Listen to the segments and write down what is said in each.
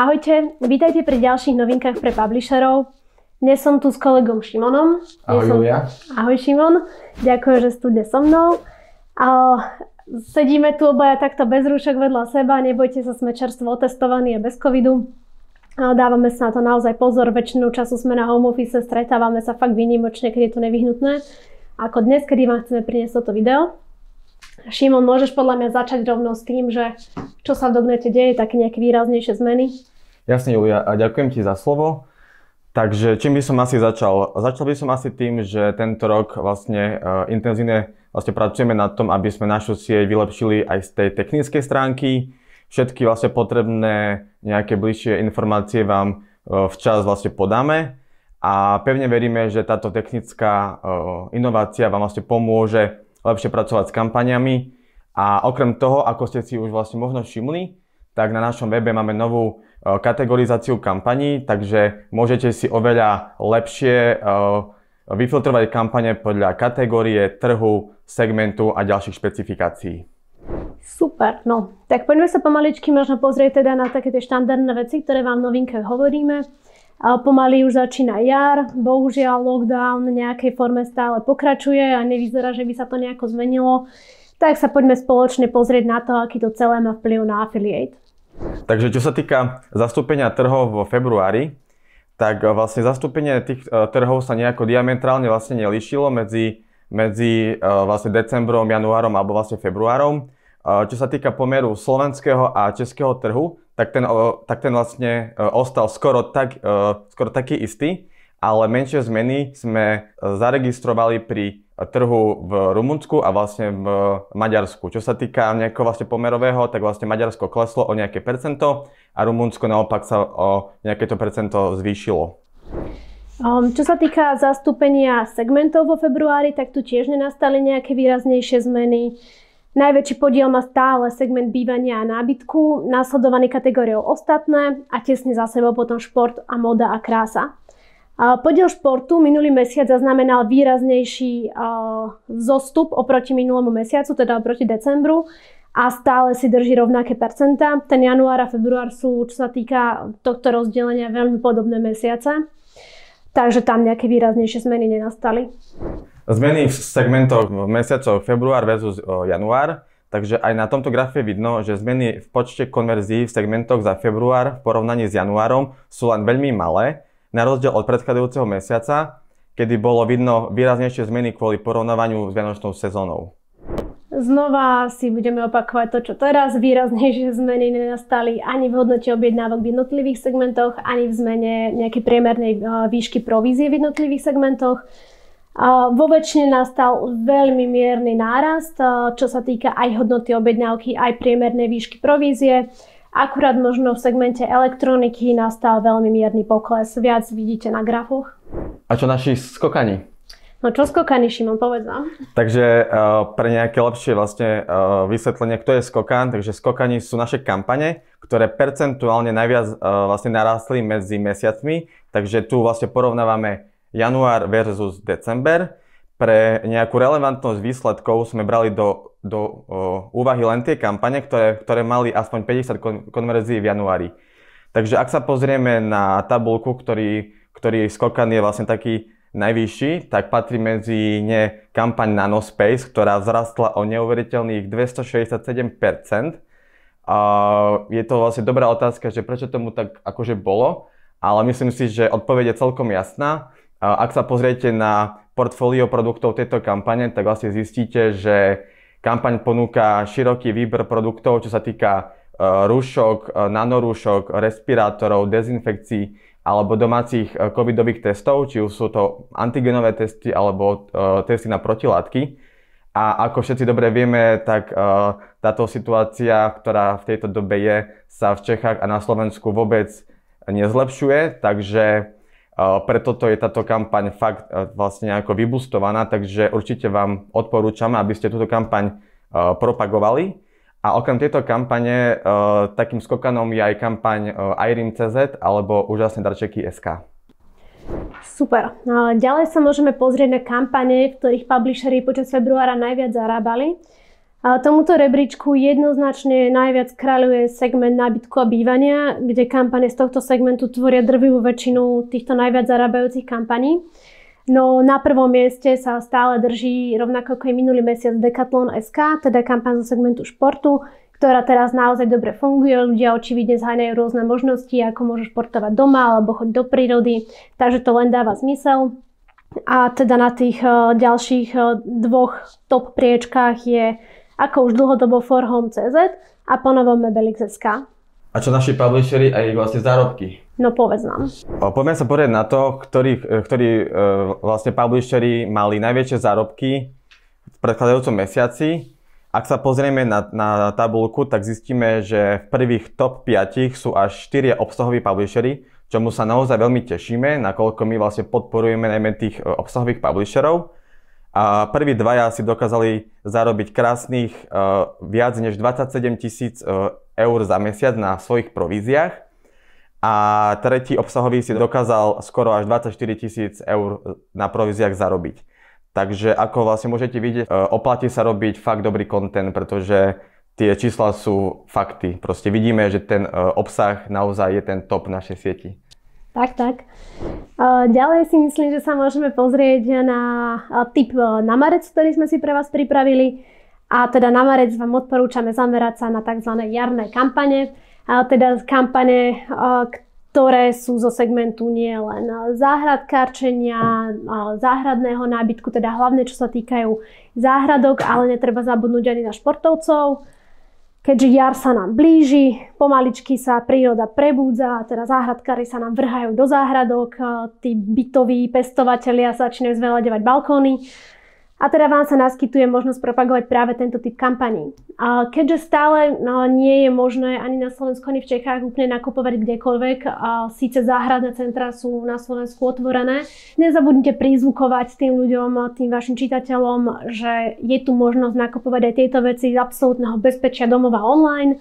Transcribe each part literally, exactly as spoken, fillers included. Ahojte, vítajte pri ďalších novinkách pre publisherov. Dnes som tu s kolegom Šimonom. Ahoj som... Julia. Ahoj Šimon, ďakujem, že ste dnes so mnou. A sedíme tu obaja takto bez rúšok vedľa seba, nebojte sa, sme čerstvo otestovaní a bez covidu. A dávame sa na to naozaj pozor, väčšinu času sme na home office, stretávame sa fakt výnimočne, keď je to nevyhnutné. Ako dnes, kedy vám chceme priniesť toto video. Šimon, môžeš podľa mňa začať rovno s tým, že čo sa v Doknete deje, také nejaké výraznejšie zmeny? Jasne, Julia, a ďakujem ti za slovo. Takže čím by som asi začal? Začal by som asi tým, že tento rok vlastne uh, intenzívne vlastne pracujeme na tom, aby sme našu sieť vylepšili aj z tej technickej stránky. Všetky vlastne potrebné nejaké bližšie informácie vám uh, včas vlastne podáme. A pevne veríme, že táto technická inovácia vám vlastne pomôže lepšie pracovať s kampaniami. A okrem toho, ako ste si už vlastne možno všimli, tak na našom webe máme novú kategorizáciu kampaní, takže môžete si oveľa lepšie vyfiltrovať kampane podľa kategórie, trhu, segmentu a ďalších špecifikácií. Super, no tak poďme sa pomaličky možno pozrieť teda na také tie štandardné veci, ktoré vám v novinke hovoríme. A pomaly už začína jar, bohužiaľ lockdown v nejakej forme stále pokračuje a nevyzerá, že by sa to nejako zmenilo. Tak sa poďme spoločne pozrieť na to, aký to celé má vplyv na affiliate. Takže čo sa týka zastúpenia trhov vo februári, tak vlastne zastúpenie tých trhov sa nejako diametrálne vlastne nelíšilo medzi, medzi vlastne decembrom, januárom alebo vlastne februárom. Čo sa týka pomeru slovenského a českého trhu, tak ten, tak ten vlastne ostal skoro, tak, skoro taký istý, ale menšie zmeny sme zaregistrovali pri trhu v Rumunsku a vlastne v Maďarsku. Čo sa týka nejakého vlastne pomerového, tak vlastne Maďarsko kleslo o nejaké percento a Rumunsko naopak sa o nejaké to percento zvýšilo. Um, čo sa týka zastúpenia segmentov vo februári, tak tu tiež nenastali nejaké výraznejšie zmeny. Najväčší podiel má stále segment bývania a nábytku, následovaný kategóriou ostatné a tesne za sebou potom šport a moda a krása. Podiel športu minulý mesiac zaznamenal výraznejší zostup oproti minulému mesiacu, teda oproti decembru, a stále si drží rovnaké percentá. Ten január a február sú, čo sa týka tohto rozdelenia, veľmi podobné mesiace, takže tam nejaké výraznejšie zmeny nenastali. Zmeny v segmentoch v mesiacoch február versus január, takže aj na tomto grafe vidno, že zmeny v počte konverzií v segmentoch za február v porovnaní s januárom sú len veľmi malé, na rozdiel od predchádzajúceho mesiaca, kedy bolo vidno výraznejšie zmeny kvôli porovnávaniu s vianočnou sezónou. Znova si budeme opakovať to, čo teraz. Výraznejšie zmeny nenastali ani v hodnote objednávok v jednotlivých segmentoch, ani v zmene nejakej priemernej výšky provízie v jednotlivých segmentoch. Vo väčšine nastal veľmi mierny nárast, čo sa týka aj hodnoty objednávky, aj priemernej výšky provízie. Akurát možno v segmente elektroniky nastal veľmi mierny pokles. Viac vidíte na grafoch. A čo naši skokani? No čo skokani, Šimon, povedz nám. Takže pre nejaké lepšie vlastne vysvetlenie, kto je skokan, takže skokani sú naše kampane, ktoré percentuálne najviac vlastne narastli medzi mesiacmi, takže tu vlastne porovnávame január versus december. Pre nejakú relevantnosť výsledkov sme brali do, do o, úvahy len tie kampane, ktoré, ktoré mali aspoň päťdesiat kon, konverzií v januári. Takže ak sa pozrieme na tabulku, ktorý, ktorý skokan je vlastne taký najvyšší, tak patrí medzi ne kampaň Nanospace, ktorá vzrastla o neuveriteľných dvestošesťdesiatsedem percent. A je to vlastne dobrá otázka, že prečo tomu tak akože bolo, ale myslím si, že odpoveď je celkom jasná. Ak sa pozriete na portfólio produktov tejto kampane, tak vlastne zistíte, že kampaň ponúka široký výber produktov, čo sa týka rúšok, nanorúšok, respirátorov, dezinfekcií alebo domácich covidových testov, či už sú to antigenové testy alebo testy na protilátky. A ako všetci dobre vieme, tak táto situácia, ktorá v tejto dobe je, sa v Čechách a na Slovensku vôbec nezlepšuje, takže preto to je táto kampaň fakt vlastne ako vybustovaná, takže určite vám odporúčam, aby ste túto kampaň propagovali. A okrem tejto kampane takým skokanom je aj kampaň i rim bodka cé zet alebo Úžasné darčeky bodka es ká. Super. Ďalej sa môžeme pozrieť na kampane, v ktorých publisheri počas februára najviac zarábali. Tomuto rebríčku jednoznačne najviac kráľuje segment nábytku a bývania, kde kampane z tohto segmentu tvoria drvivú väčšinu týchto najviac zarábajúcich kampaní. No na prvom mieste sa stále drží rovnako ako aj minulý mesiac Decathlon bodka es ká, teda kampaň zo segmentu športu, ktorá teraz naozaj dobre funguje. Ľudia očividne zháňajú rôzne možnosti, ako môžu športovať doma alebo chodiť do prírody, takže to len dáva zmysel. A teda na tých ďalších dvoch top priečkách je ako už dlhodobo ForHome bodka cé zet a ponovom Mebelix bodka es ká. A čo naši publisheri a ich vlastne zárobky? No povedz nám. Poďme sa porieť na to, ktorí, ktorí vlastne publisheri mali najväčšie zárobky v predchádzajúcom mesiaci. Ak sa pozrieme na, na tabulku, tak zistíme, že v prvých top piatich sú až štyria obsahoví publisheri, čomu sa naozaj veľmi tešíme, nakoľko my vlastne podporujeme najmä tých obsahových publisherov. A prví dvaja si dokázali zarobiť krásnych uh, viac než dvadsaťsedem tisíc uh, eur za mesiac na svojich províziách. A tretí obsahový si dokázal skoro až dvadsaťštyri tisíc eur na províziách zarobiť. Takže ako vlastne môžete vidieť, uh, oplatí sa robiť fakt dobrý content, pretože tie čísla sú fakty. Proste vidíme, že ten uh, obsah naozaj je ten top našej sieti. Tak, tak. Ďalej si myslím, že sa môžeme pozrieť na tip na marec, ktorý sme si pre vás pripravili. A teda na marec vám odporúčame zamerať sa na tzv. Jarné kampane. A teda kampane, ktoré sú zo segmentu nielen záhradkárčenia, záhradného nábytku, teda hlavne čo sa týkajú záhradok, ale netreba zabudnúť ani na športovcov. Keďže jar sa nám blíži, pomaličky sa príroda prebúdza, teda záhradkári sa nám vrhajú do záhradok, tí bytoví pestovatelia začínajú zveľaďovať balkóny a teda vám sa naskytuje možnosť propagovať práve tento typ kampaní. A keďže stále no, nie je možné ani na Slovensku, ani v Čechách úplne nakupovať kdekoľvek, a síce záhradné centra sú na Slovensku otvorené, nezabudnite prizvukovať tým ľuďom, tým vašim čitateľom, že je tu možnosť nakupovať aj tieto veci z absolútneho bezpečia domova online.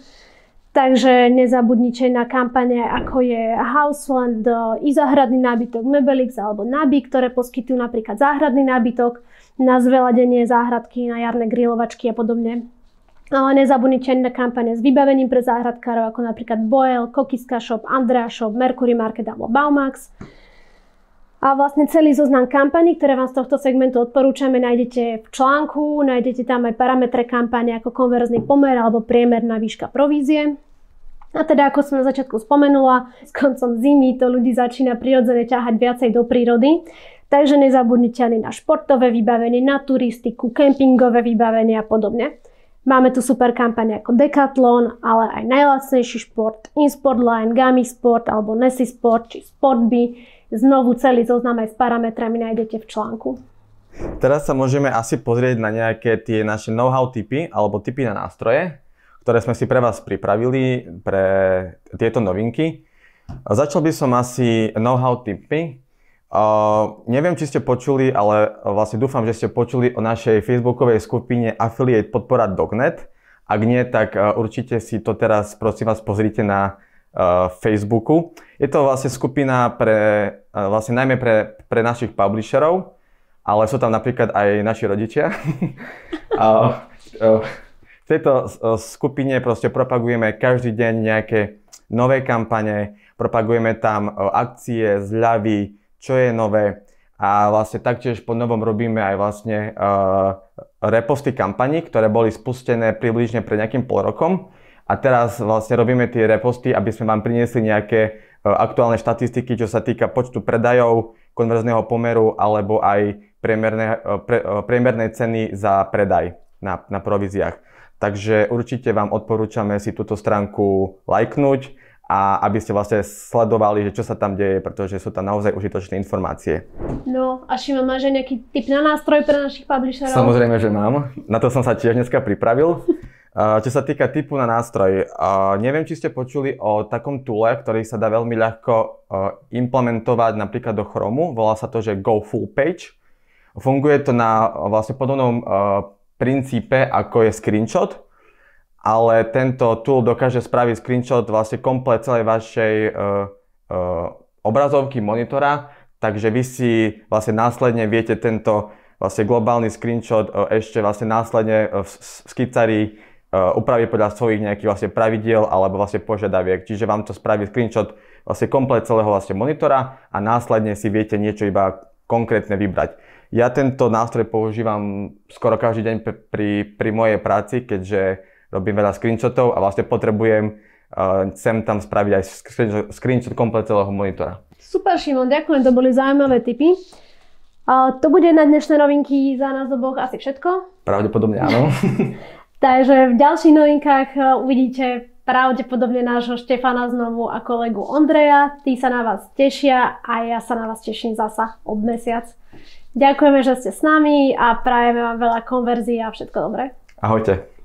Takže nezabudnite na kampane, ako je Houseland, i záhradný nábytok Mebelix alebo Naby, ktoré poskytujú napríklad záhradný nábytok na zveladenie záhradky, na jarné grilovačky a podobne. Nezabudnite na kampane s vybavením pre záhradkárov, ako napríklad Boel, Kokiska Shop, Andrea Shop, Mercury Market alebo Baumax. A vlastne celý zoznam kampaní, ktoré vám z tohto segmentu odporúčame, nájdete v článku, nájdete tam aj parametre kampane ako konverzný pomer alebo priemerná výška provízie. A teda, ako som na začiatku spomenula, s koncom zimy to ľudí začína prirodzene ťahať viacej do prírody. Takže nezabudnite ani na športové vybavenie, na turistiku, kempingové vybavenie a podobne. Máme tu super kampane ako Decathlon, ale aj najlacnejší šport, InSportLine, Sport alebo NessySport či SportBee. Znovu celý zoznam aj s parametrami nájdete v článku. Teraz sa môžeme asi pozrieť na nejaké tie naše know-how tipy alebo tipy na nástroje, ktoré sme si pre vás pripravili pre tieto novinky. Začal by som asi know-how tipy. Uh, neviem, či ste počuli, ale vlastne dúfam, že ste počuli o našej facebookovej skupine Affiliate Podpora.doknet. Ak nie, tak uh, určite si to teraz, prosím vás, pozrite na uh, Facebooku. Je to vlastne skupina pre, uh, vlastne najmä pre, pre našich publisherov, ale sú tam napríklad aj naši rodičia. uh, uh, v tejto uh, skupine proste propagujeme každý deň nejaké nové kampane, propagujeme tam uh, akcie, zľavy, čo je nové a vlastne taktiež po novom robíme aj vlastne uh, reposty kampaní, ktoré boli spustené približne pred nejakým pol rokom a teraz vlastne robíme tie reposty, aby sme vám priniesli nejaké uh, aktuálne štatistiky, čo sa týka počtu predajov, konverzného pomeru alebo aj priemerné, uh, pre, uh, priemernej ceny za predaj na, na províziách. Takže určite vám odporúčame si túto stránku lajknúť a aby ste vlastne sledovali, že čo sa tam deje, pretože sú tam naozaj užitočné informácie. No a Šimon, máš aj nejaký tip na nástroj pre našich publisherov? Samozrejme, že mám. Na to som sa tiež dneska pripravil. Čo sa týka tipu na nástroj, neviem, či ste počuli o takom toole, ktorý sa dá veľmi ľahko implementovať napríklad do Chromu. Volá sa to, že Go Full Page. Funguje to na vlastne podobnom princípe, ako je screenshot. Ale tento tool dokáže spraviť screenshot vlastne komplet celej vašej e, e, obrazovky monitora, takže vy si vlastne následne viete tento vlastne globálny screenshot ešte vlastne následne v skicari upraví podľa svojich nejakých vlastne pravidiel alebo vlastne požiadaviek. Čiže vám to spraví screenshot vlastne komplet celého vlastne monitora a následne si viete niečo iba konkrétne vybrať. Ja tento nástroj používam skoro každý deň pri, pri mojej práci, keďže robím veľa screenshotov a vlastne potrebujem sem tam spraviť aj screenshot komplet celého monitora. Super, Šimon, ďakujem, to boli zaujímavé tipy. To bude na dnešné novinky za nás oboch asi všetko? Pravdepodobne áno. Takže v ďalších novinkách uvidíte pravdepodobne nášho Štefana znovu a kolegu Ondreja. Tí sa na vás tešia a ja sa na vás teším zasa od mesiac. Ďakujeme, že ste s nami a prajeme vám veľa konverzií a všetko dobré. Ahojte.